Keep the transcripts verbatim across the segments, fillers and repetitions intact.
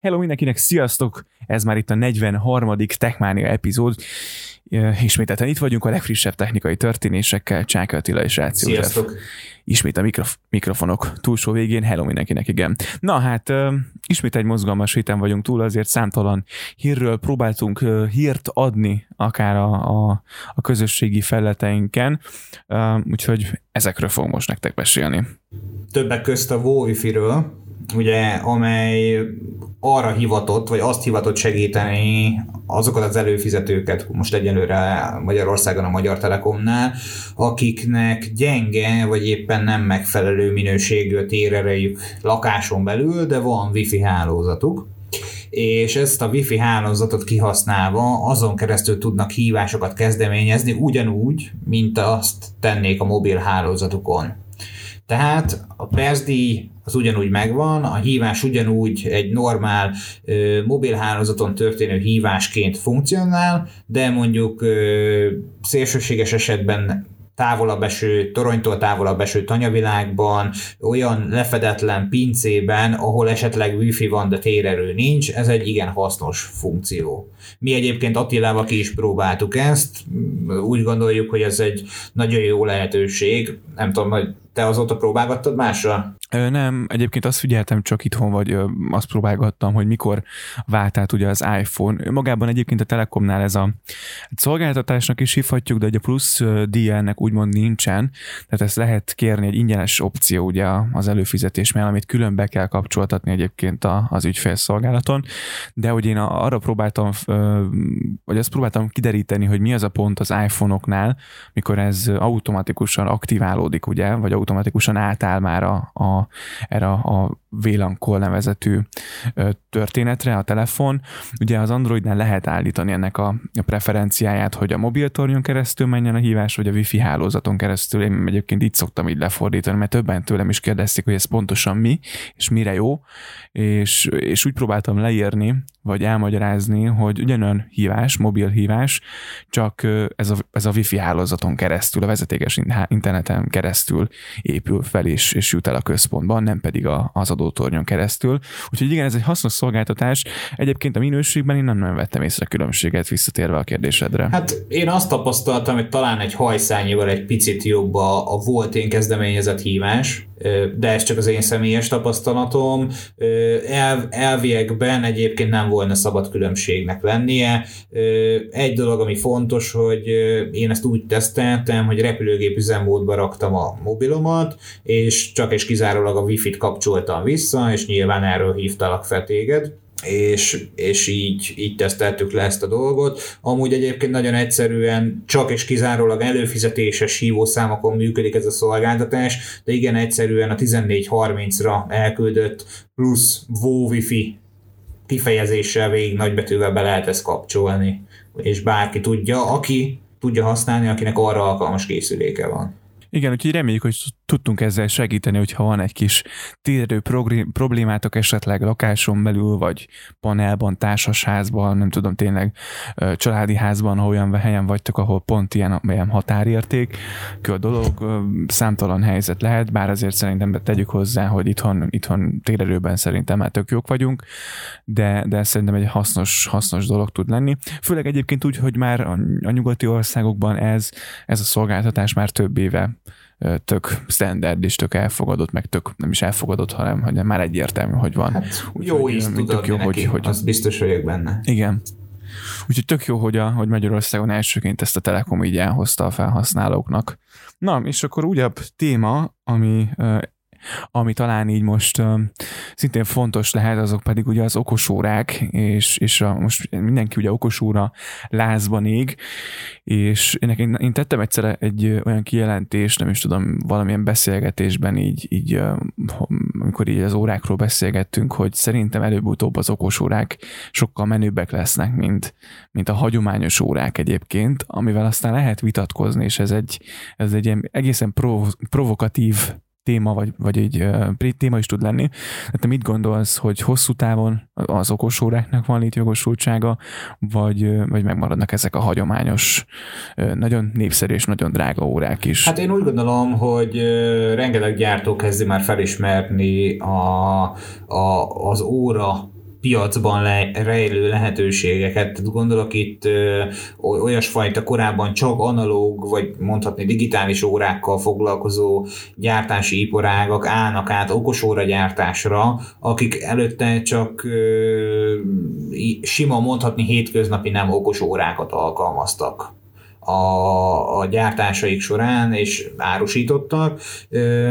Hello mindenkinek, sziasztok! Ez már itt a negyvenharmadik Techmania epizód. Ismételten itt vagyunk a legfrissebb technikai történésekkel, Csák Attila és Ráczó. Sziasztok! Ismét a mikrof- mikrofonok túlsó végén. Hello mindenkinek, igen. Na hát, ismét egy mozgalmas héten vagyunk túl, azért számtalan hírről próbáltunk hírt adni akár a, a, a közösségi felületeinken, úgyhogy ezekről fogom most nektek beszélni. Többek közt a WoW-Fi-ről, ugye, amely arra hivatott, vagy azt hivatott segíteni azokat az előfizetőket, most egyelőre Magyarországon a Magyar Telekomnál, akiknek gyenge, vagy éppen nem megfelelő minőségű térerejük lakáson belül, de van wifi hálózatuk. És ezt a wifi hálózatot kihasználva azon keresztül tudnak hívásokat kezdeményezni, ugyanúgy, mint azt tennék a mobil hálózatukon. Tehát a percdíj az ugyanúgy megvan, a hívás ugyanúgy egy normál ö, mobilhálózaton történő hívásként funkcionál, de mondjuk ö, szélsőséges esetben távolabb eső, toronytól távolabb eső tanyavilágban, olyan lefedetlen pincében, ahol esetleg wifi van, de térerő nincs, ez egy igen hasznos funkció. Mi egyébként Attilával ki is próbáltuk ezt, úgy gondoljuk, hogy ez egy nagyon jó lehetőség, nem tudom, hogy te azóta próbálgattad másra? Nem, egyébként azt figyeltem, csak itthon vagy azt próbálgattam, hogy mikor vált át ugye az iPhone. Magában egyébként a Telekomnál ez a szolgáltatásnak is hívhatjuk, de ugye a plusz díja ennek úgymond nincsen, tehát ezt lehet kérni, egy ingyenes opció ugye az előfizetés mellett, amit külön be kell kapcsoltatni egyébként az ügyfélszolgálaton, de hogy én arra próbáltam, vagy azt próbáltam kideríteni, hogy mi az a pont az iPhone-oknál, mikor ez automatikusan aktiválódik, ugye, vagy automatikusan átáll már a, a, erre a vé lán call nevezetű történetre a telefon. Ugye az Androidnál lehet állítani ennek a, a preferenciáját, hogy a mobiltornyon keresztül menjen a hívás, vagy a wifi hálózaton keresztül. Én egyébként így szoktam így lefordítani, mert többen tőlem is kérdezték, hogy ez pontosan mi, és mire jó, és, és úgy próbáltam leírni, vagy elmagyarázni, hogy ugyanolyan hívás, mobil hívás, csak ez a, ez a wifi hálózaton keresztül, a vezetékes interneten keresztül épül fel és, és jut el a központban, nem pedig a, az adótornyon keresztül. Úgyhogy igen, ez egy hasznos szolgáltatás. Egyébként a minőségben én nem, nem vettem észre különbséget, visszatérve a kérdésedre. Hát én azt tapasztaltam, hogy talán egy hajszányival egy picit jobb a, a volt én kezdeményezett hívás, de ez csak az én személyes tapasztalatom. El, elviekben egyébként nem volna szabad különbségnek lennie. Egy dolog, ami fontos, hogy én ezt úgy teszteltem, hogy repülőgép üzemmódba raktam a mobilomat, és csak és kizárólag a wifi-t kapcsoltam vissza, és nyilván erről hívtalak fel téged. És, és így, így teszteltük le ezt a dolgot. Amúgy egyébként nagyon egyszerűen csak és kizárólag előfizetéses hívószámokon működik ez a szolgáltatás, de igen egyszerűen a tizennégy harmincra elküldött plusz WoWifi kifejezéssel végig nagybetűvel be lehet ezt kapcsolni. És bárki tudja, aki tudja használni, akinek arra alkalmas készüléke van. Igen, úgyhogy reméljük, hogy tudtunk ezzel segíteni, hogyha van egy kis térerő problémátok esetleg lakáson belül, vagy panelban, társasházban, nem tudom, tényleg családi házban, ha olyan helyen vagytok, ahol pont ilyen, ilyen határérték, kül a dolog, számtalan helyzet lehet, bár azért szerintem tegyük hozzá, hogy itthon, itthon térerőben szerintem már tök jók vagyunk, de, de szerintem egy hasznos, hasznos dolog tud lenni. Főleg egyébként úgy, hogy már a nyugati országokban ez, ez a szolgáltatás már több éve tök standard és tök elfogadott, meg tök nem is elfogadott, hanem, hanem már egyértelmű, hogy van. Hát, úgy, jó ízt tud adni neki, hogy, az biztos vagyok benne. Igen. Úgyhogy tök jó, hogy, a, hogy Magyarországon elsőként ezt a Telekom így elhozta a felhasználóknak. Na, és akkor újabb téma, ami, ami talán így most szintén fontos lehet, azok pedig ugye az okosórák, és, és a, most mindenki ugye okosóra lázban ég, és én, én, én tettem egyszer egy olyan kijelentést, nem is tudom, valamilyen beszélgetésben így, így amikor így az órákról beszélgettünk, hogy szerintem előbb-utóbb az okosórák sokkal menőbbek lesznek, mint, mint a hagyományos órák egyébként, amivel aztán lehet vitatkozni, és ez egy, ez egy ilyen egészen prov- provokatív téma, vagy, vagy egy uh, téma is tud lenni. Hát te mit gondolsz, hogy hosszú távon az okosóráknak van létjogosultsága, vagy, vagy megmaradnak ezek a hagyományos, nagyon népszerű és nagyon drága órák is? Hát én úgy gondolom, hogy rengeteg gyártó kezdi már felismerni a, a, az óra piacban le, rejlő lehetőségeket. Gondolok itt ö, olyasfajta korábban csak analóg, vagy mondhatni digitális órákkal foglalkozó gyártási iparágak állnak át okos óragyártásra, akik előtte csak ö, sima mondhatni hétköznapi nem okos órákat alkalmaztak a, a gyártásaik során, és árusítottak. Ö,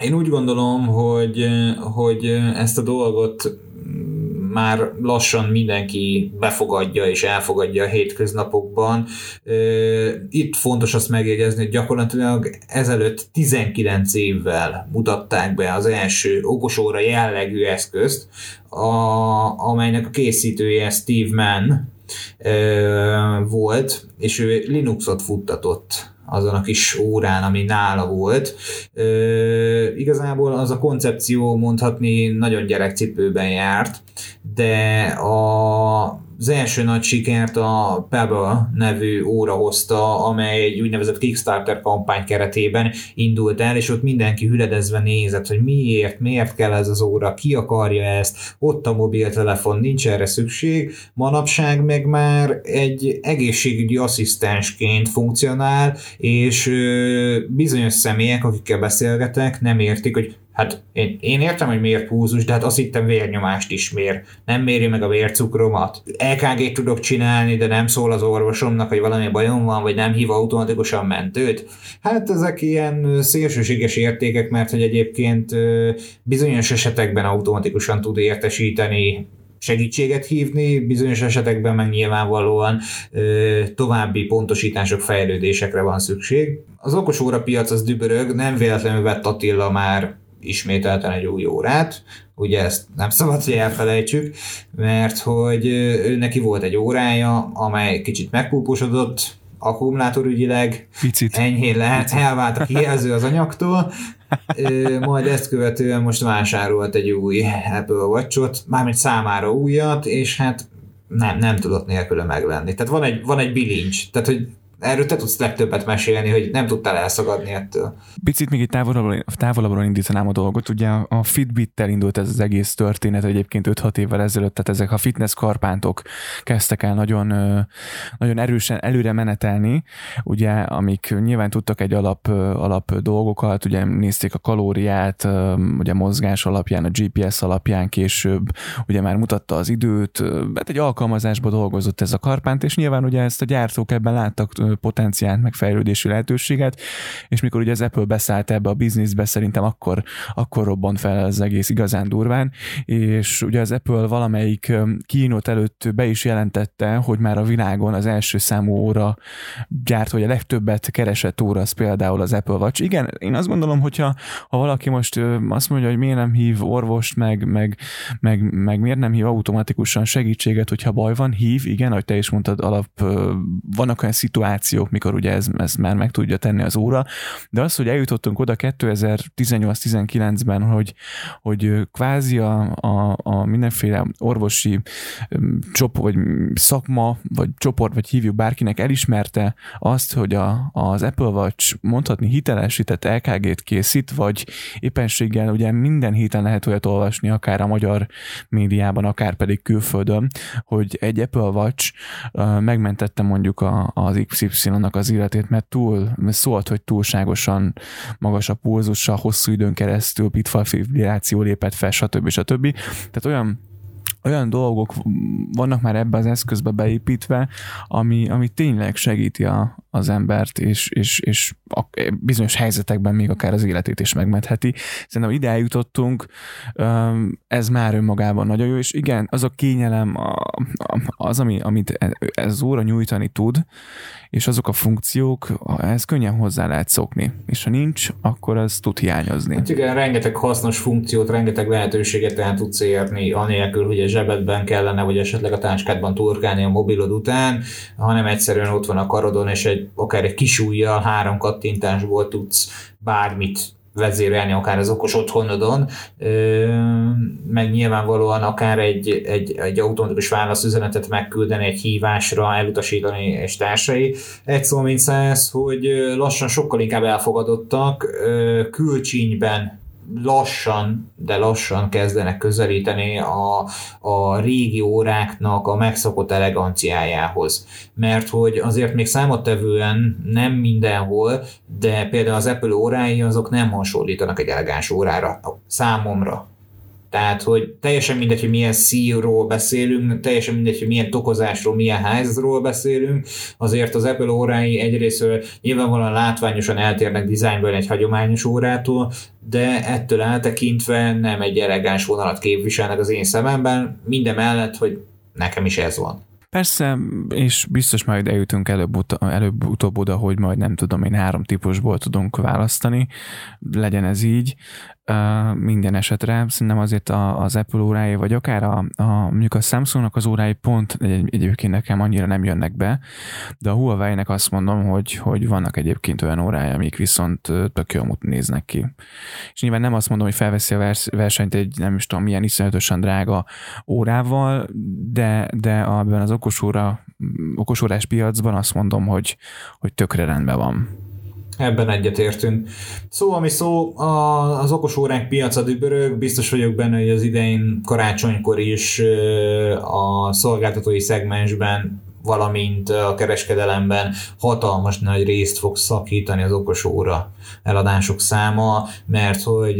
Én úgy gondolom, hogy, hogy ezt a dolgot már lassan mindenki befogadja és elfogadja a hétköznapokban. Itt fontos azt megjegyezni, hogy gyakorlatilag ezelőtt tizenkilenc évvel mutatták be az első okosóra jellegű eszközt, a, amelynek a készítője Steve Mann volt, és ő Linuxot futtatott azon a kis órán, ami nála volt. E, igazából az a koncepció mondhatni nagyon gyerekcipőben járt, de a, az első nagy sikert a Pebble nevű óra hozta, amely egy úgynevezett Kickstarter kampány keretében indult el, és ott mindenki hüledezve nézett, hogy miért, miért kell ez az óra, ki akarja ezt, ott a mobiltelefon, nincs erre szükség. Manapság meg már egy egészségügyi asszisztensként funkcionál, és bizonyos személyek, akikkel beszélgetek, nem értik, hogy hát én, én értem, hogy miért húzus, de hát azt hittem vérnyomást is mér. Nem méri meg a vércukromat. é ká gét tudok csinálni, de nem szól az orvosomnak, hogy valami bajom van, vagy nem hív automatikusan mentőt. Hát ezek ilyen szélsőséges értékek, mert hogy egyébként bizonyos esetekben automatikusan tud értesíteni, segítséget hívni, bizonyos esetekben meg nyilvánvalóan ö, további pontosítások, fejlődésekre van szükség. Az okos órapiac az dübörög, nem véletlenül vett Attila már ismételten egy új órát, ugye ezt nem szabad, hogy elfelejtsük, mert hogy ő neki volt egy órája, amely kicsit megpúposodott akkumulátorügyileg, Picit. enyhén lehet, elvált a kijelző az anyagtól, majd ezt követően most vásárolt egy új Apple Watchot, mármint számára újat, és hát nem, nem tudott nélküle meglenni. Tehát van egy, van egy bilincs, tehát hogy erről te tudsz legtöbbet mesélni, hogy nem tudtál elszagadni ettől. Picit még itt távolabbról, távolabbról indítanám a dolgot. Ugye a Fitbit-tel indult ez az egész történet egyébként öt-hat évvel ezelőtt, tehát ezek a fitness karpántok kezdtek el nagyon, nagyon erősen előre menetelni, ugye, amik nyilván tudtak egy alap, alap dolgokat, ugye nézték a kalóriát, ugye mozgás alapján, a gé pé es alapján később, ugye már mutatta az időt, hát egy alkalmazásba dolgozott ez a karpánt, és nyilván ugye ezt a gyártók ebben láttak potenciált, meg fejlődési lehetőséget, és mikor ugye az Apple beszállt ebbe a bizniszbe, szerintem akkor, akkor robbant fel az egész igazán durván, és ugye az Apple valamelyik kínót előtt be is jelentette, hogy már a világon az első számú óra gyárt, hogy a legtöbbet keresett óra az például az Apple Watch. Igen, én azt gondolom, hogyha ha valaki most azt mondja, hogy miért nem hív orvost, meg, meg, meg, meg miért nem hív automatikusan segítséget, hogyha baj van, hív, igen, ahogy te is mondtad, alap, vannak olyan szituációk, mikor ugye ez, ez már meg tudja tenni az óra, de az, hogy eljutottunk oda kétezer-tizennyolc-tizenkilencben, hogy, hogy kvázi a, a, a mindenféle orvosi csop, vagy szakma, vagy csoport, vagy hívjuk bárkinek elismerte azt, hogy a, az Apple Watch mondhatni hitelesített é ká gét készít, vagy éppenséggel ugye minden héten lehet olyat olvasni, akár a magyar médiában, akár pedig külföldön, hogy egy Apple Watch megmentette mondjuk a, az iksz ipszilonnak az életét, mert túl szólt, hogy túlságosan magas a pulzusa, hosszú időn keresztül pitfallfibrilláció lépett fel, stb. stb. Tehát olyan olyan dolgok vannak már ebbe az eszközbe beépítve, ami, ami tényleg segíti a, az embert, és, és, és a, bizonyos helyzetekben még akár az életét is megmentheti. Szerintem ide eljutottunk, ez már önmagában nagyon jó, és igen, az a kényelem, az, ami, amit ez az óra nyújtani tud, és azok a funkciók, ez könnyen hozzá lehet szokni, és ha nincs, akkor az tud hiányozni. Hát igen, rengeteg hasznos funkciót, rengeteg lehetőséget el tudsz érni, anélkül, hogy a zsebedben kellene, vagy esetleg a táskádban turkálni a mobilod után, hanem egyszerűen ott van a karodon, és egy, akár egy kis ujjal, három kattintásból tudsz bármit vezérelni, akár az okos otthonodon, meg nyilvánvalóan akár egy, egy, egy automatikus válaszüzenetet megküldeni, egy hívásra elutasítani és társai. Egy szó, mint száz, hogy lassan sokkal inkább elfogadottak, külcsínyben lassan, de lassan kezdenek közelíteni a, a régi óráknak a megszokott eleganciájához. Mert hogy azért még számottevően nem mindenhol, de például az Apple órái azok nem hasonlítanak egy elegáns órára számomra. Tehát, hogy teljesen mindegy, hogy milyen szívról beszélünk, teljesen mindegy, hogy milyen tokozásról, milyen házról beszélünk, azért az Apple órái egyrészt nyilvánvalóan látványosan eltérnek dizájnban egy hagyományos órától, de ettől eltekintve nem egy elegáns vonalat képviselnek az én szememben, mindemellett, hogy nekem is ez van. Persze, és biztos majd eljutunk előbb-utóbb előbb oda, hogy majd nem tudom, én három típusból tudunk választani, legyen ez így. Uh, minden esetre szerintem azért a, az Apple órái, vagy akár a, a, mondjuk a Samsungnak az órái pont egy, egyébként nekem annyira nem jönnek be, de a Huawei-nek azt mondom, hogy, hogy vannak egyébként olyan órái, amik viszont tök jól néznek ki. És nyilván nem azt mondom, hogy felveszi a versenyt egy nem is tudom milyen iszonyatosan drága órával, de, de abban az okosóra, okosórás piacban azt mondom, hogy, hogy tökre rendben van. Ebben egyetértünk. Szó, ami szó, a, az okosórák piaca dübörög, biztos vagyok benne, hogy az idején karácsonykor is a szolgáltatói szegmensben, valamint a kereskedelemben hatalmas nagy részt fog szakítani az okosóra eladások száma, mert hogy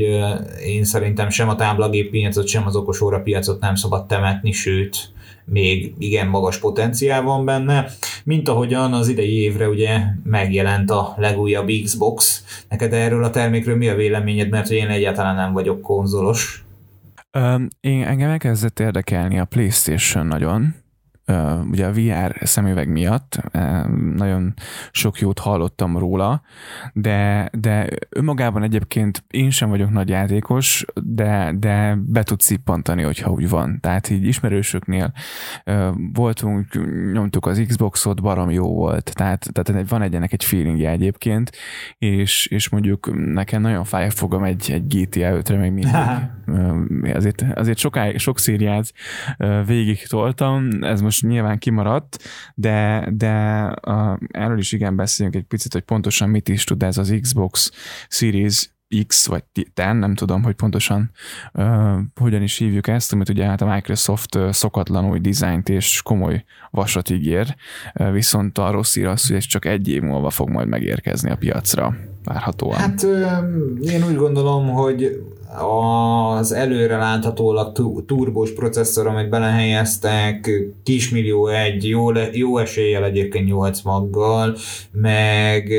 én szerintem sem a táblagép piacot, sem az okosóra piacot nem szabad temetni, sőt, még igen magas potenciál van benne, mint ahogyan az idei évre ugye megjelent a legújabb Xbox. Neked erről a termékről mi a véleményed, mert én egyáltalán nem vagyok konzolos? Um, én engem elkezdett érdekelni a PlayStation nagyon, uh, ugye a vé er szemüveg miatt, uh, nagyon sok jót hallottam róla, de, de önmagában egyébként én sem vagyok nagy játékos, de, de be tud szippantani, hogyha úgy van. Tehát így ismerősöknél uh, voltunk, nyomtuk az Xboxot, barom jó volt. Tehát, tehát van egyenek egy feelingje egyébként, és, és mondjuk nekem nagyon fáj a fogam egy, egy G T A ötre meg mindig. Uh, azért azért soká, sok szériát uh, végig toltam, ez most nyilván kimaradt, de, de uh, erről is igen beszélünk egy picit, hogy pontosan mit is tud ez az Xbox Series X, vagy tíz, nem tudom, hogy pontosan uh, hogyan is hívjuk ezt, amit ugye hát a Microsoft szokatlan új dizájnt és komoly vasat ígér, uh, viszont arról szír az, hogy ez csak egy év múlva fog majd megérkezni a piacra, várhatóan. Hát um, én úgy gondolom, hogy az előre láthatólag turbós processzor, amit belehelyeztek, kismillió egy, jó, jó eséllyel egyébként nyolc maggal, meg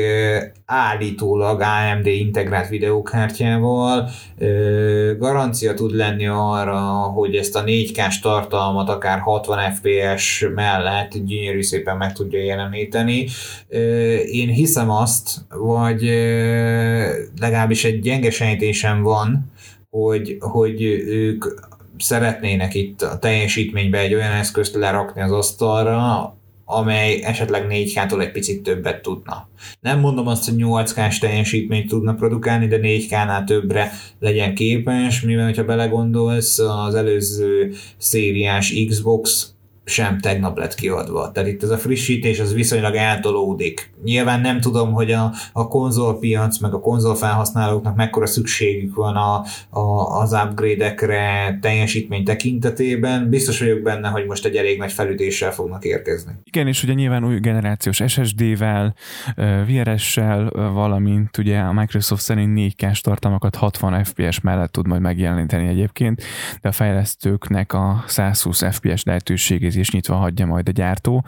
állítólag á em dé integrált videókártyával garancia tud lenni arra, hogy ezt a négy kás tartalmat akár hatvan ef pé es mellett gyönyörű szépen meg tudja jeleníteni. Én hiszem azt, vagy legalábbis egy gyenge sejtésem van, hogy, hogy ők szeretnének itt a teljesítménybe egy olyan eszközt lerakni az asztalra, amely esetleg négy kától egy picit többet tudna. Nem mondom azt, hogy nyolc kás teljesítményt tudna produkálni, de négy kánál többre legyen képes, mivel hogyha belegondolsz, az előző szériás Xbox sem tegnap lett kiadva. Tehát itt ez a frissítés az viszonylag eltolódik. Nyilván nem tudom, hogy a, a konzolpiac meg a konzolfelhasználóknak mekkora szükségük van a, a, az upgrade-ekre teljesítmény tekintetében. Biztos vagyok benne, hogy most egy elég nagy felütéssel fognak érkezni. Igen, és ugye nyilván új generációs es es dé-vel, vé er essel, valamint ugye a Microsoft szerint négy kás tartalmakat hatvan ef pé es mellett tud majd megjeleníteni egyébként, de a fejlesztőknek a száz húsz ef pé es lehetőségét és nyitva hagyja majd a gyártó.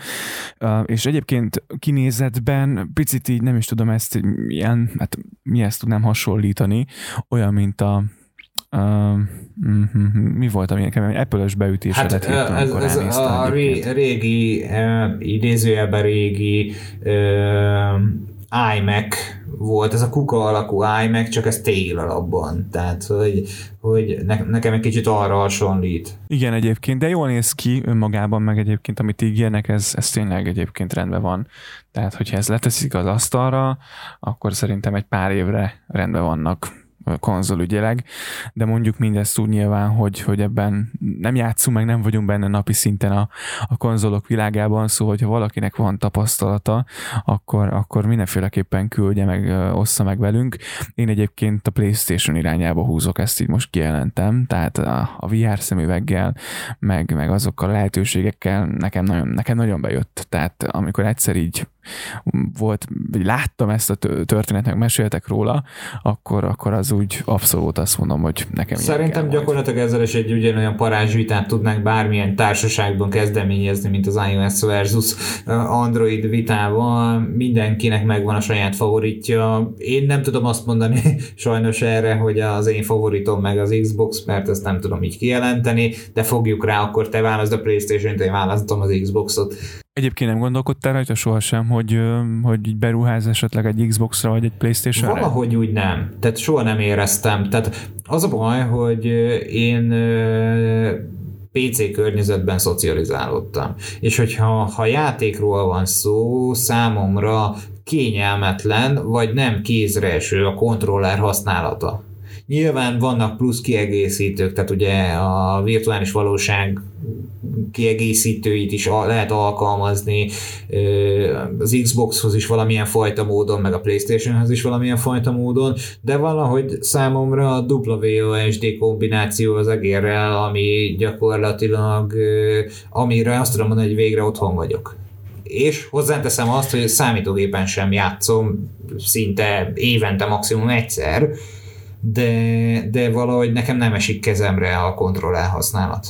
És egyébként kinézetben picit így nem is tudom ezt ilyen, hát mihez tudnám hasonlítani, olyan, mint a Uh, mm-hmm. mi volt, ami nekem Apple-ös beütése hát, lett hittem, ez, ez elnéztem, a ré, régi uh, idézőjelben régi uh, iMac volt, ez a kuka alakú iMac, csak ez tél alapban, tehát hogy, hogy ne, nekem egy kicsit arra hasonlít. Igen, egyébként, de jól néz ki önmagában, meg egyébként, amit ígérnek, ez, ez tényleg egyébként rendben van. Tehát, hogyha ez leteszik az asztalra, akkor szerintem egy pár évre rendben vannak konzol ügyeleg, de mondjuk mindezt úgy nyilván, hogy, hogy ebben nem játszunk, meg nem vagyunk benne napi szinten a, a konzolok világában, szóval hogyha valakinek van tapasztalata, akkor, akkor mindenféleképpen küldje meg, ossza meg velünk. Én egyébként a PlayStation irányába húzok, ezt így most kijelentem, tehát a, a vé er szemüveggel, meg, meg azokkal a lehetőségekkel nekem nagyon, nekem nagyon bejött. Tehát amikor egyszer így volt, vagy láttam ezt a történetnek, meséltek róla, akkor, akkor az úgy abszolút azt mondom, hogy nekem szerintem gyakorlatilag majd. Ezzel is egy ugyanolyan parázsvitát tudnánk bármilyen társaságban kezdeményezni, mint az iOS versus Android vitával. Mindenkinek megvan a saját favoritja. Én nem tudom azt mondani sajnos erre, hogy az én favoritom meg az Xbox, mert ezt nem tudom így kijelenteni, de fogjuk rá, akkor te válaszd a PlayStation-t, én választom az Xboxot. Egyébként nem gondolkodtál rajta sohasem, hogy, hogy beruház esetleg egy Xboxra vagy egy PlayStationra? Valahogy úgy nem. Tehát soha nem éreztem. Tehát az a baj, hogy én pé cé környezetben szocializálódtam. És hogyha ha játékról van szó, számomra kényelmetlen vagy nem kézreeső a kontroller használata. Nyilván vannak plusz kiegészítők, tehát ugye a virtuális valóság kiegészítőit is lehet alkalmazni, az Xboxhoz is valamilyen fajta módon, meg a PlayStationhoz is valamilyen fajta módon, de valahogy számomra a dupla vé o es dé kombináció az egérrel, ami gyakorlatilag, amire azt tudom mondani, hogy végre otthon vagyok. És hozzáteszem azt, hogy számítógépen sem játszom, szinte évente maximum egyszer, de, de valahogy nekem nem esik kezemre a kontroller használat.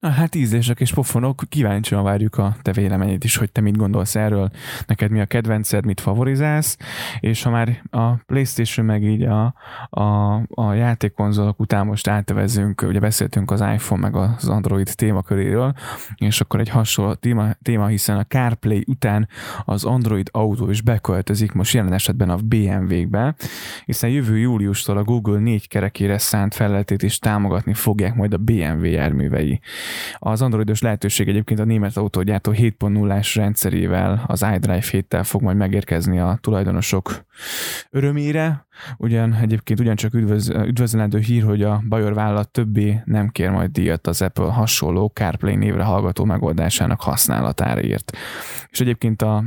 Na hát ízlések és pofonok, kíváncsian várjuk a te véleményed is, hogy te mit gondolsz erről, neked mi a kedvenced, mit favorizálsz, és ha már a PlayStation meg így a, a, a játékkonzolok után most átvezünk, ugye beszéltünk az iPhone meg az Android témaköréről, és akkor egy hasonló téma, téma, hiszen a CarPlay után az Android Auto is beköltözik most jelen esetben a bé em vé-kbe, hiszen jövő júliustól a Google négy kerekére szánt felületét is támogatni fogják majd a bé em vé járművei. Az androidos lehetőség egyébként a német autógyártó hét pont nullás rendszerével, az iDrive héttel fog majd megérkezni a tulajdonosok örömére. Ugyan egyébként ugyancsak üdvöz, üdvözlendő hír, hogy a bajor vállalat többé nem kér majd díjat az Apple hasonló CarPlay névre hallgató megoldásának használatáért. És egyébként a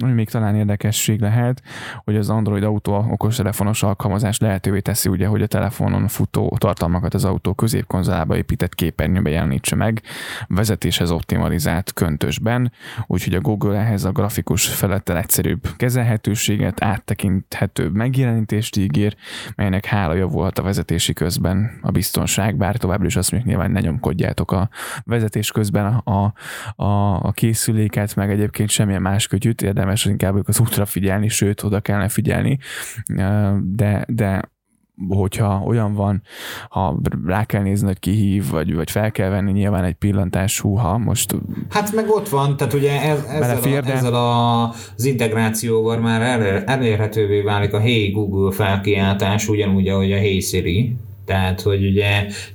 ami még talán érdekesség lehet, hogy az Android Auto okostelefonos alkalmazás lehetővé teszi, ugye, hogy a telefonon futó tartalmakat az autó középkonzolába épített képernyőbe jelenítse meg, vezetéshez optimalizált köntösben, úgyhogy a Google ehhez a grafikus felettel egyszerűbb kezelhetőséget, áttekinthetőbb megjelenítést ígér, melynek hála javulhat a vezetési közben a biztonság, bár továbbra is azt mondjuk, nyilván ne nyomkodjátok a vezetés közben a, a, a készüléket, meg egyébként semmilyen más kötyűt, érdemes inkább az útra figyelni, sőt, oda kellene figyelni, de, de hogyha olyan van, ha rá kell nézni, hogy ki hív, vagy, vagy fel kell venni, nyilván egy pillantás, húha, most... Hát meg ott van, tehát ugye ez, ezzel, a, ezzel a, az integrációval már elér, elérhetővé válik a Hey Google felkiáltás, ugyanúgy, ahogy a Hey Siri. Tehát, hogy ugye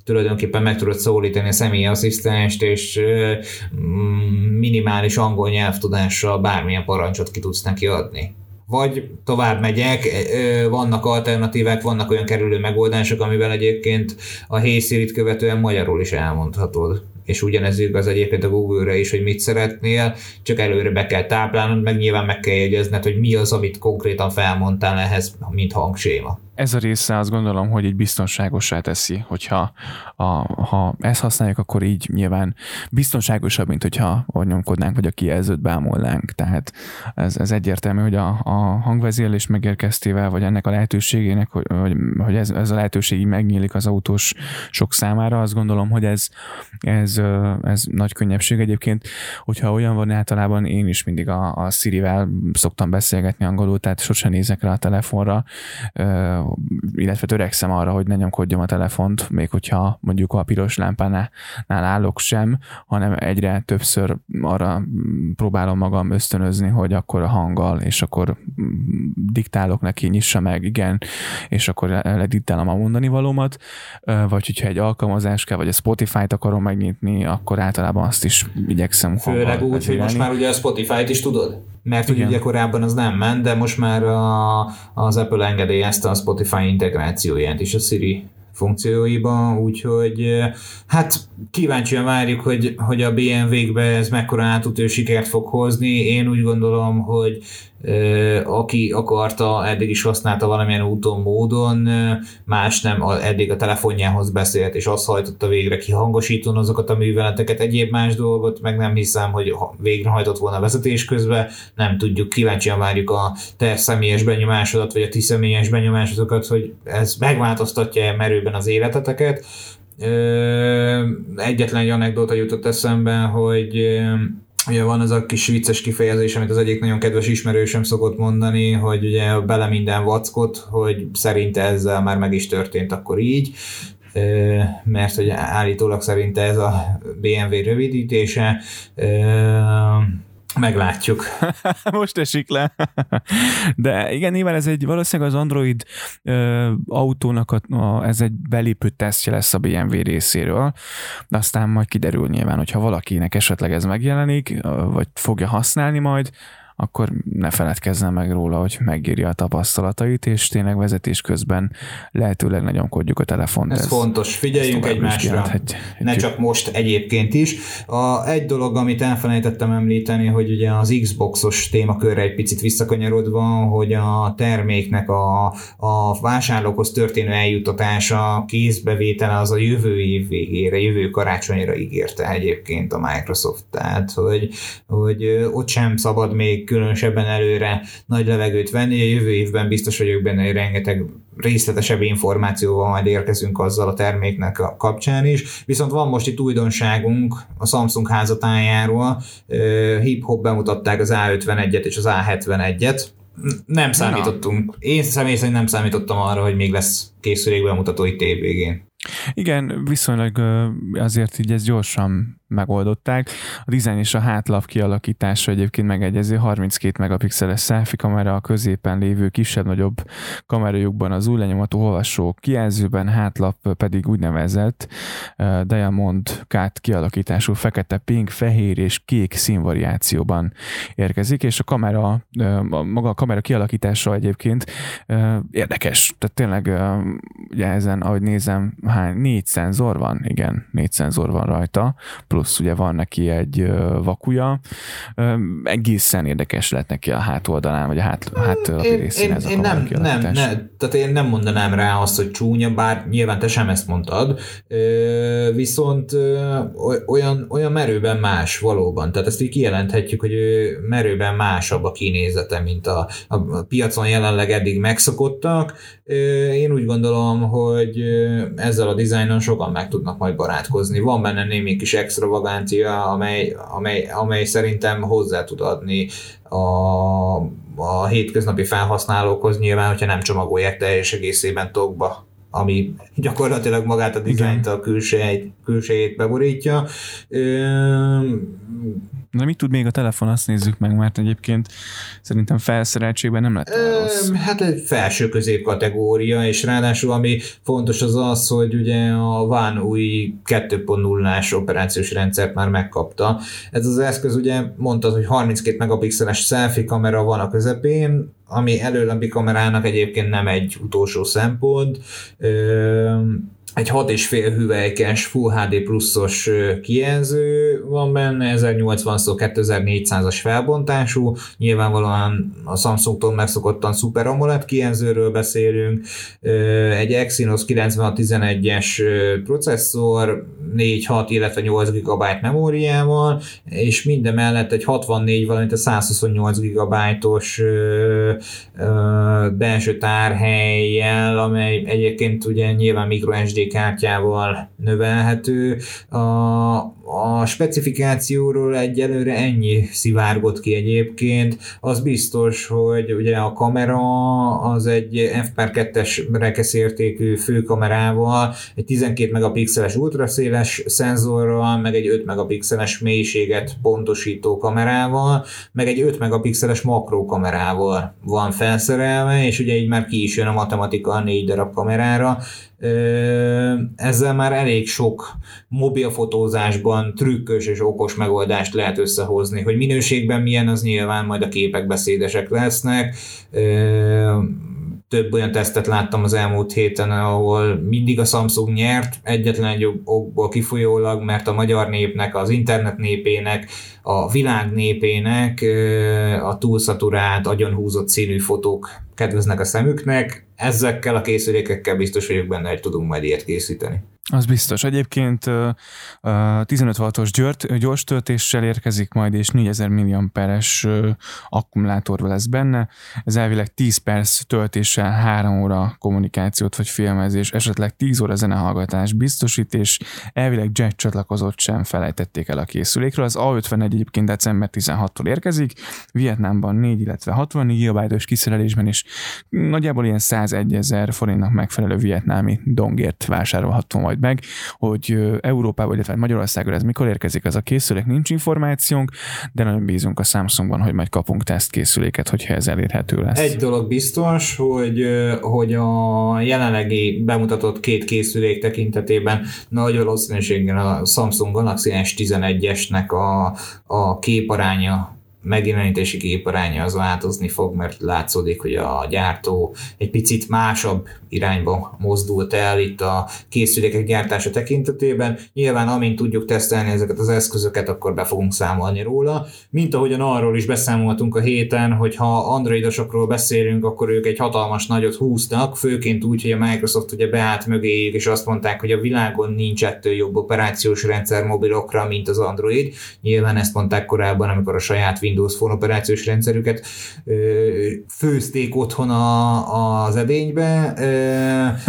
tulajdonképpen meg tudod szólítani a személyi asszisztenst, és minimális angol nyelvtudással bármilyen parancsot ki tudsz neki adni. Vagy tovább megyek, vannak alternatívák, vannak olyan kerülő megoldások, amivel egyébként a Hey Siri-t követően magyarul is elmondhatod. És ugyanez igaz egyébként a Google-re is, hogy mit szeretnél, csak előre be kell táplálnod, meg nyilván meg kell jegyezned, hogy mi az, amit konkrétan felmondtál ehhez, mint hangséma. Ez a része azt gondolom, hogy így biztonságossá teszi, hogyha a, ha ezt használjuk, akkor így nyilván biztonságosabb, mint hogyha nyomkodnánk, vagy a kijelzőt bámolnánk. Tehát ez, ez egyértelmű, hogy a, a hangvezérlés megérkeztével, vagy ennek a lehetőségének, hogy, hogy ez, ez a lehetőség így megnyílik az autós sok számára, azt gondolom, hogy ez, ez, ez nagy könnyebbség egyébként, hogyha olyan van általában, én is mindig a, a Sirivel szoktam beszélgetni angolul, tehát sosem nézek rá a telefonra, illetve törekszem arra, hogy ne nyomkodjam a telefont, még hogyha mondjuk a piros lámpánál állok sem, hanem egyre többször arra próbálom magam ösztönözni, hogy akkor a hanggal, és akkor diktálok neki, nyissa meg, igen, és akkor lediktálom a mondani valómat, vagy hogyha egy alkalmazás kell, vagy a Spotify-t akarom megnyitni, hallgatni, akkor általában azt is igyekszem. Főleg úgy, hogy most már ugye a Spotify-t is tudod? Mert igen, ugye korábban az nem ment, de most már a, az Apple engedélyezte a Spotify integrációját is a Siri funkcióiba, úgyhogy hát kíváncsian várjuk, hogy, hogy a bé em vé-kbe ez mekkora átütő sikert fog hozni. Én úgy gondolom, hogy aki akarta, eddig is használta valamilyen úton, módon, más nem, eddig a telefonjához beszélt, és azt hajtotta végre ki hangosítón azokat a műveleteket, egyéb más dolgot, meg nem hiszem, hogy végrehajtott volna vezetés közben, nem tudjuk, kíváncsian várjuk a te személyes benyomásodat, vagy a ti személyes benyomásodokat, hogy ez megváltoztatja merőben az életeteket. Egyetlen egy anekdóta jutott eszembe, hogy ugye van az a kis vicces kifejezés, amit az egyik nagyon kedves ismerősöm szokott mondani, hogy ugye bele minden vackot, hogy szerinte ezzel már meg is történt akkor így, mert hogy állítólag szerinte ez a bé em vé rövidítése. Meglátjuk. Most esik le. De igen, nyilván ez egy, valószínűleg az Android ö, autónak a, a, ez egy belépő tesztje lesz a bé em vé részéről, de aztán majd kiderül nyilván, hogyha valakinek esetleg ez megjelenik, vagy fogja használni majd, akkor ne feledkezzen meg róla, hogy megírja a tapasztalatait, és tényleg vezetés közben lehetőleg nagyomkodjuk a telefont. Ez, ez fontos, figyeljünk egymásra, ne csak most, egyébként is. A, egy dolog, amit elfelejtettem említeni, hogy ugye az Xboxos témakörre egy picit visszakanyarodva, hogy a terméknek a, a vásárlókhoz történő eljuttatása, kézbevétele az a jövő év végére, jövő karácsonyra ígérte egyébként a Microsoft, tehát hogy, hogy ott sem szabad még különösebben előre nagy levegőt venni, a jövő évben biztos vagyok benne, hogy rengeteg részletesebb információval majd érkezünk azzal a terméknek a kapcsán is. Viszont van most itt újdonságunk a Samsung házatájáról, hip-hop bemutatták az á ötvenegyet és az á hetvenegyet, nem számítottunk. Na. Én személy szerint nem számítottam arra, hogy még lesz készülékbemutató itt év végén. Igen, viszonylag azért így ezt gyorsan megoldották. A dizájn és a hátlap kialakítása egyébként megegyező, harminckét megapixeles selfie kamera, a középen lévő kisebb-nagyobb kamerajukban az új lenyomatú olvasó kijelzőben, hátlap pedig úgynevezett uh, Diamond Cut kialakítású fekete, pink, fehér és kék színvariációban érkezik, és a kamera, uh, maga a kamera kialakítása egyébként uh, érdekes. Tehát tényleg uh, ugye ezen, ahogy nézem, hány, négy szenzor van, igen, négy szenzor van rajta, plusz ugye van neki egy vakuja, egészen érdekes lett neki a hátoldalán, vagy a hát, hátlapi részén én, ez én a kamera kialakítás. Nem, nem, tehát én nem mondanám rá azt, hogy csúnya, bár nyilván te sem ezt mondtad, viszont olyan, olyan merőben más valóban, tehát ezt így kijelenthetjük, hogy merőben másabb a kinézete, mint a, a piacon jelenleg eddig megszokottak. Én úgy gondolom, hogy ezzel a dizájnon sokan meg tudnak majd barátkozni. Van benne némi kis extravagáncia, amely, amely, amely szerintem hozzá tud adni a, a hétköznapi felhasználókhoz, nyilván, hogyha nem csomagolják teljes egészében tokba, ami gyakorlatilag magát a dizájnt, a külsejét, külsejét beborítja. Na, mit tud még a telefon, azt nézzük meg, mert egyébként szerintem felszereltségben nem lett olyan rossz. Hát egy felső-közép kategória, és ráadásul ami fontos az az, hogy ugye a One új kettő pont nullás operációs rendszert már megkapta. Ez az eszköz, ugye mondtad, hogy harminckét megapixeles selfie kamera van a közepén, ami előlebbi kamerának egyébként nem egy utolsó szempont. Egy hat egész öt hüvelykes Full há dé pluszos kijelző van benne, ezernyolcvan szer kétezer-négyszázas felbontású, nyilvánvalóan a Samsungtól megszokottan Super AMOLED kijelzőről beszélünk, egy Exynos kilencven-tizenegyes processzor, négy hat, illetve nyolc gigabyte memóriával, és mindemellett egy hatvannégy, valamint a százhuszonnyolc gigabyte-os belső tárhellyel, amely egyébként ugye nyilván microSD kártyával növelhető. A, a specifikációról egyelőre ennyi szivárgott ki egyébként. Az biztos, hogy ugye a kamera az egy ef per kettes rekeszértékű főkamerával, egy tizenkét megapixeles ultraszéles szenzorral, meg egy öt megapixeles mélységet pontosító kamerával, meg egy öt megapixeles makrókamerával van felszerelve, és ugye így már ki is jön a matematika a négy darab kamerára, ezzel már elég sok mobilfotózásban trükkös és okos megoldást lehet összehozni. Hogy minőségben milyen, az nyilván majd a képek beszédesek lesznek. Több olyan tesztet láttam az elmúlt héten, ahol mindig a Samsung nyert, egyetlen egy okból kifolyólag, mert a magyar népnek, az internet népének, a világ népének a túlszaturált, agyonhúzott színű fotók kedveznek a szemüknek. Ezekkel a készülékekkel biztos vagyok benne, hogy tudunk majd ilyet készíteni. Az biztos. Egyébként tizenöt wattos gyors töltéssel érkezik majd, és négyezer milliamperes akkumulátorval lesz benne. Ez elvileg tíz perc töltéssel három óra kommunikációt vagy filmezés, esetleg tíz óra zenehallgatás biztosít, és elvileg jack csatlakozót sem felejtették el a készülékről. Az A ötvenegy egyébként december tizenhatodikántól érkezik, Vietnámban négy, illetve hatvan gigabyte-os kiszerelésben, és nagyjából ilyen százegyezer forintnak megfelelő vietnámi dongért vásárolható majd meg, hogy Európában, illetve Magyarországon ez mikor érkezik, az a készülék, nincs információnk, de nagyon bízunk a Samsungban, hogy majd kapunk tesztkészüléket, hogyha ez elérhető lesz. Egy dolog biztos, hogy, hogy a jelenlegi bemutatott két készülék tekintetében nagy valószínűséggel a Samsung Galaxy S tizenegyesnek a, a képaránya, megjelenítési képaránya az változni fog, mert látszódik, hogy a gyártó egy picit másabb irányba mozdult el itt a készülékek gyártása tekintetében. Nyilván, amint tudjuk tesztelni ezeket az eszközöket, akkor be fogunk számolni róla. Mint ahogyan arról is beszámoltunk a héten, hogy ha androidosokról beszélünk, akkor ők egy hatalmas nagyot húznak, főként úgy, hogy a Microsoft ugye beállt mögéjük, és azt mondták, hogy a világon nincs ettől jobb operációs rendszer mobilokra, mint az Android. Nyilván ezt mondták korábban, amikor a saját Windows Phone operációs rendszerüket főzték otthon a, az edénybe.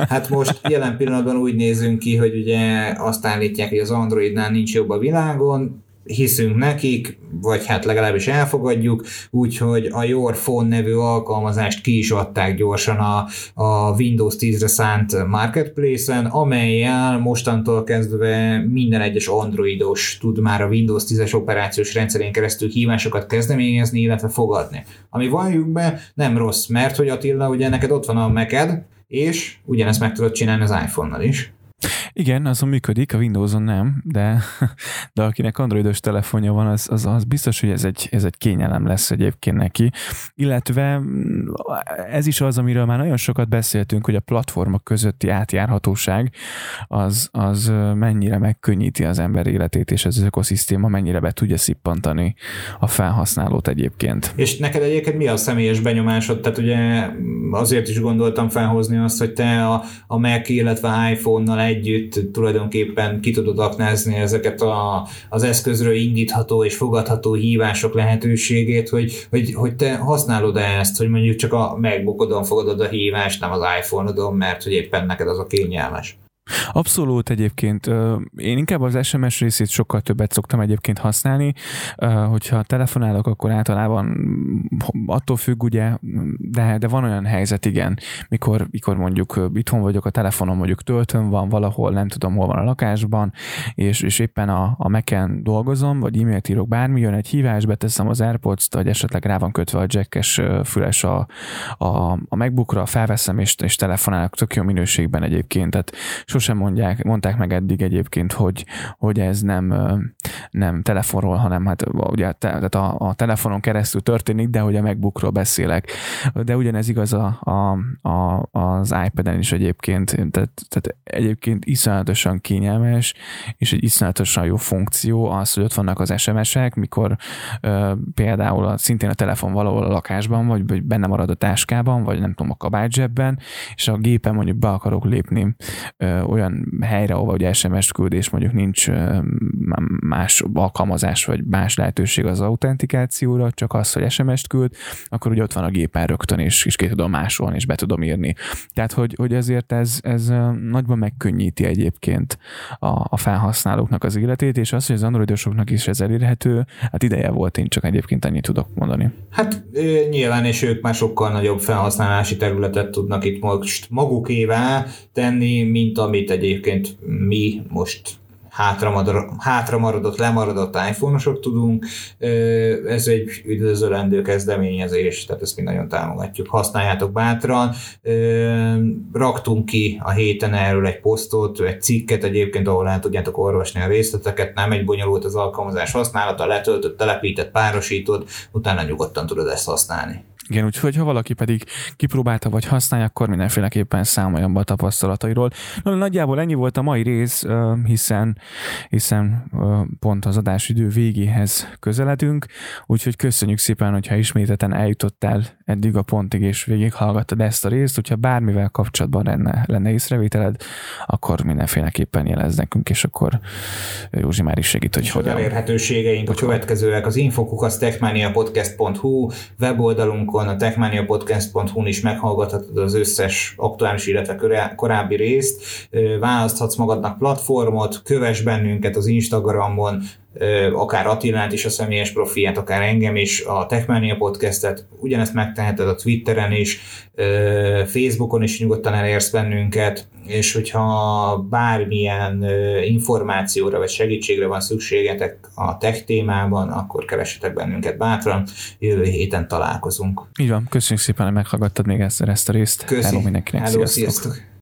Hát most jelen pillanatban úgy nézünk ki, hogy ugye azt állítják, hogy az Androidnál nincs jobb a világon, hiszünk nekik, vagy hát legalábbis elfogadjuk, úgyhogy a Your Phone nevű alkalmazást ki is adták gyorsan a, a Windows tízre szánt Marketplace-en, amellyel mostantól kezdve minden egyes androidos tud már a Windows tízes operációs rendszerén keresztül hívásokat kezdeményezni, illetve fogadni. Ami valljuk be, nem rossz, mert hogy Attila, ugye neked ott van a Mac-ed, és ugyanezt meg tudod csinálni az iPhone-nal is. Igen, azon működik, a Windowson nem, de, de akinek androidos telefonja van, az, az, az biztos, hogy ez egy, ez egy kényelem lesz egyébként neki. Illetve ez is az, amiről már nagyon sokat beszéltünk, hogy a platformok közötti átjárhatóság az, az mennyire megkönnyíti az ember életét, és az ökoszisztéma mennyire be tudja szippantani a felhasználót egyébként. És neked egyébként mi a személyes benyomásod? Tehát ugye azért is gondoltam felhozni azt, hogy te a, a Mac, illetve iPhone-nal együtt tulajdonképpen ki tudod aknázni ezeket a, az eszközről indítható és fogadható hívások lehetőségét, hogy, hogy, hogy te használod-e ezt, hogy mondjuk csak a MacBookodon fogadod a hívást, nem az iPhone-odon, mert hogy éppen neked az a kényelmes. Abszolút egyébként. Én inkább az es em es részét sokkal többet szoktam egyébként használni, hogyha telefonálok, akkor általában attól függ, ugye, de, de van olyan helyzet, igen, mikor, mikor mondjuk itthon vagyok, a telefonom mondjuk töltőn van valahol, nem tudom, hol van a lakásban, és, és éppen a, a Mac-en dolgozom, vagy e-mailt írok, bármi, jön egy hívás, beteszem az AirPods-t, vagy esetleg rá van kötve a jack-es füles a, a, a MacBookra, felveszem, és, és telefonálok tök jó minőségben egyébként, tehát sosem mondják, mondták meg eddig egyébként, hogy, hogy ez nem, nem telefonról, hanem hát ugye tehát a, a telefonon keresztül történik, de hogy a MacBookról beszélek. De ugyanez igaz a, a, a, az iPad-en is egyébként, tehát, tehát egyébként iszonyatosan kényelmes, és egy iszonyatosan jó funkció az, hogy ott vannak az es em es-ek, mikor ö, például a, szintén a telefon valahol a lakásban, vagy, vagy benne marad a táskában, vagy nem tudom, a kabátzsebben, és a gépen mondjuk be akarok lépni ö, olyan helyre, ahol ugye es em es küldés mondjuk nincs, más alkalmazás, vagy más lehetőség az autentikációra, csak az, hogy es em es-t küld, akkor ugye ott van a gépen rögtön, és, és ki tudom másolni, és be tudom írni. Tehát, hogy, hogy ezért ez, ez nagyban megkönnyíti egyébként a, a felhasználóknak az életét, és az, hogy az androidosoknak is ez elérhető, hát ideje volt, én csak egyébként annyit tudok mondani. Hát nyilván, és ők már sokkal nagyobb felhasználási területet tudnak itt magukévá tenni, mint amit egyébként mi most hátramaradott, lemaradott iPhone-osok tudunk. Ez egy üdvözölendő kezdeményezés, tehát ezt mi nagyon támogatjuk. Használjátok bátran. Raktunk ki a héten erről egy posztot, egy cikket egyébként, ahol el tudjátok olvasni a részleteket. Nem egy bonyolult az alkalmazás használata, letöltött, telepített, párosítod, utána nyugodtan tudod ezt használni. Igen, úgyhogy ha valaki pedig kipróbálta vagy használja, akkor mindenféleképpen számoljon be a tapasztalatairól. Na, nagyjából ennyi volt a mai rész, hiszen, hiszen pont az adásidő végéhez közeledünk, úgyhogy köszönjük szépen, hogyha ismételten eljutottál eddig a pontig, és végig hallgattad ezt a részt, hogyha bármivel kapcsolatban lenne, lenne észrevételed, akkor mindenféleképpen jelezd nekünk, és akkor Józsi már is segít, hogy és hogyan. Az elérhetőségeink a következőek, az infokukasztechmaniapodcast pont hu weboldalunk, a techmaniapodcast pont hu-n is meghallgathatod az összes aktuális, illetve korábbi részt. Választhatsz magadnak platformot, kövess bennünket az Instagramon, akár Attilát is, a személyes profiát, akár engem is, a Techmania Podcastet, ugyanezt megteheted a Twitteren is, Facebookon is nyugodtan elérsz bennünket, és hogyha bármilyen információra vagy segítségre van szükségetek a tech témában, akkor keressetek bennünket bátran, jövő héten találkozunk. Így van, köszönjük szépen, hogy meghallgattad még ezt, ezt a részt. Köszönjük, hello mindenkinek, hello, sziasztok! sziasztok.